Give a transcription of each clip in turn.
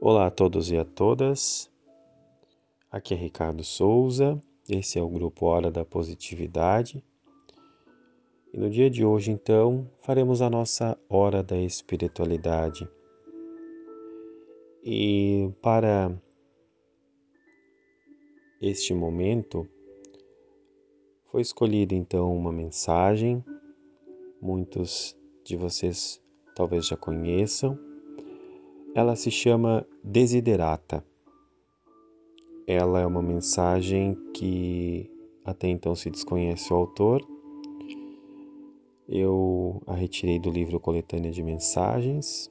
Olá a todos e a todas, aqui é Ricardo Souza, esse é o grupo Hora da Positividade e no dia de hoje então faremos a nossa Hora da Espiritualidade. E para este momento foi escolhida então uma mensagem, muitos de vocês talvez já conheçam. Ela se chama Desiderata. Ela é uma mensagem que até então se desconhece o autor. Eu a retirei do livro Coletânea de Mensagens.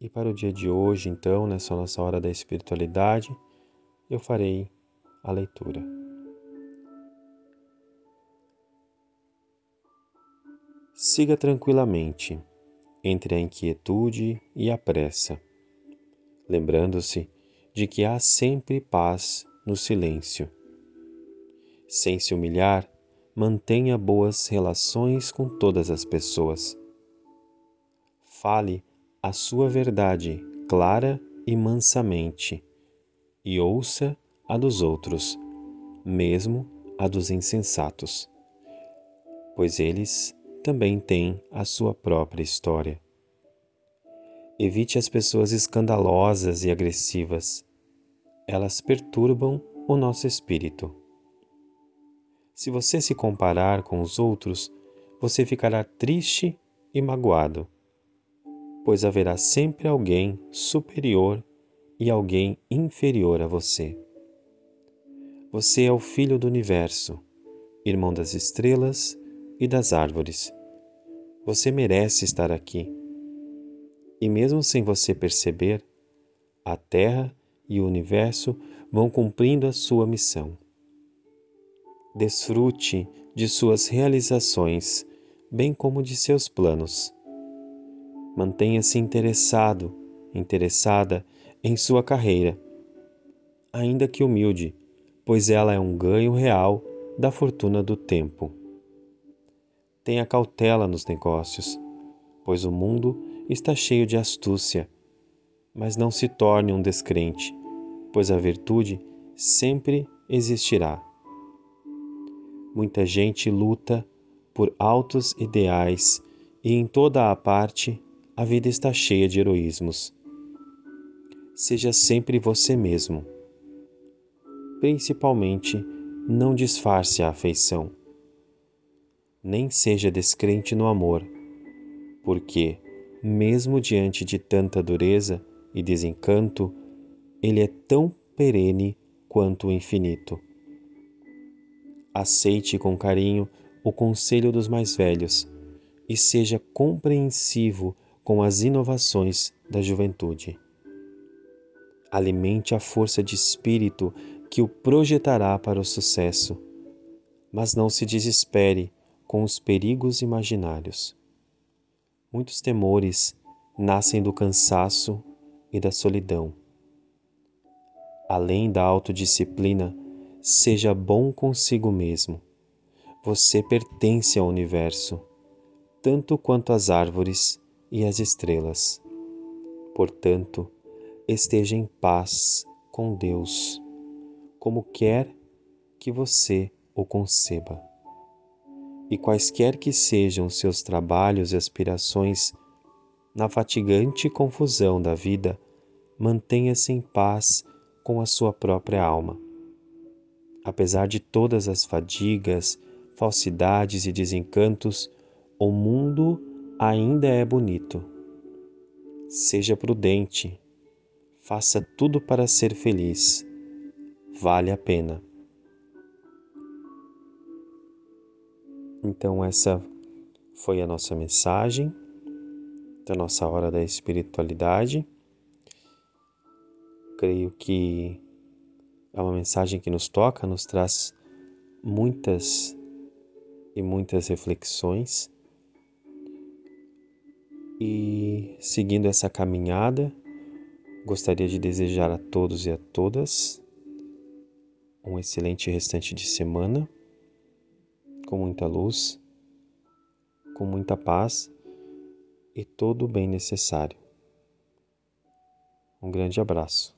E para o dia de hoje, então, nessa nossa Hora da Espiritualidade, eu farei a leitura. Siga tranquilamente entre a inquietude e a pressa, lembrando-se de que há sempre paz no silêncio. Sem se humilhar, mantenha boas relações com todas as pessoas. Fale a sua verdade clara e mansamente, e ouça a dos outros, mesmo a dos insensatos, pois eles também tem a sua própria história. Evite as pessoas escandalosas e agressivas. Elas perturbam o nosso espírito. Se você se comparar com os outros, você ficará triste e magoado, pois haverá sempre alguém superior e alguém inferior a você. Você é o filho do universo, irmão das estrelas e das árvores. Você merece estar aqui. E mesmo sem você perceber, a Terra e o Universo vão cumprindo a sua missão. Desfrute de suas realizações, bem como de seus planos. Mantenha-se interessada em sua carreira, ainda que humilde, pois ela é um ganho real da fortuna do tempo. Tenha cautela nos negócios, pois o mundo está cheio de astúcia, mas não se torne um descrente, pois a virtude sempre existirá. Muita gente luta por altos ideais e em toda a parte a vida está cheia de heroísmos. Seja sempre você mesmo. Principalmente, não disfarce a afeição. Nem seja descrente no amor, porque, mesmo diante de tanta dureza e desencanto, ele é tão perene quanto o infinito. Aceite com carinho o conselho dos mais velhos e seja compreensivo com as inovações da juventude. Alimente a força de espírito que o projetará para o sucesso, mas não se desespere com os perigos imaginários. Muitos temores nascem do cansaço e da solidão. Além da autodisciplina, seja bom consigo mesmo. Você pertence ao universo, tanto quanto as árvores e as estrelas. Portanto, esteja em paz com Deus, como quer que você o conceba. E quaisquer que sejam seus trabalhos e aspirações, na fatigante confusão da vida, mantenha-se em paz com a sua própria alma. Apesar de todas as fadigas, falsidades e desencantos, o mundo ainda é bonito. Seja prudente, faça tudo para ser feliz. Vale a pena. Então essa foi a nossa mensagem da nossa Hora da Espiritualidade. Creio que é uma mensagem que nos toca, nos traz muitas e muitas reflexões. E seguindo essa caminhada, gostaria de desejar a todos e a todas um excelente restante de semana, com muita luz, com muita paz e todo o bem necessário. Um grande abraço.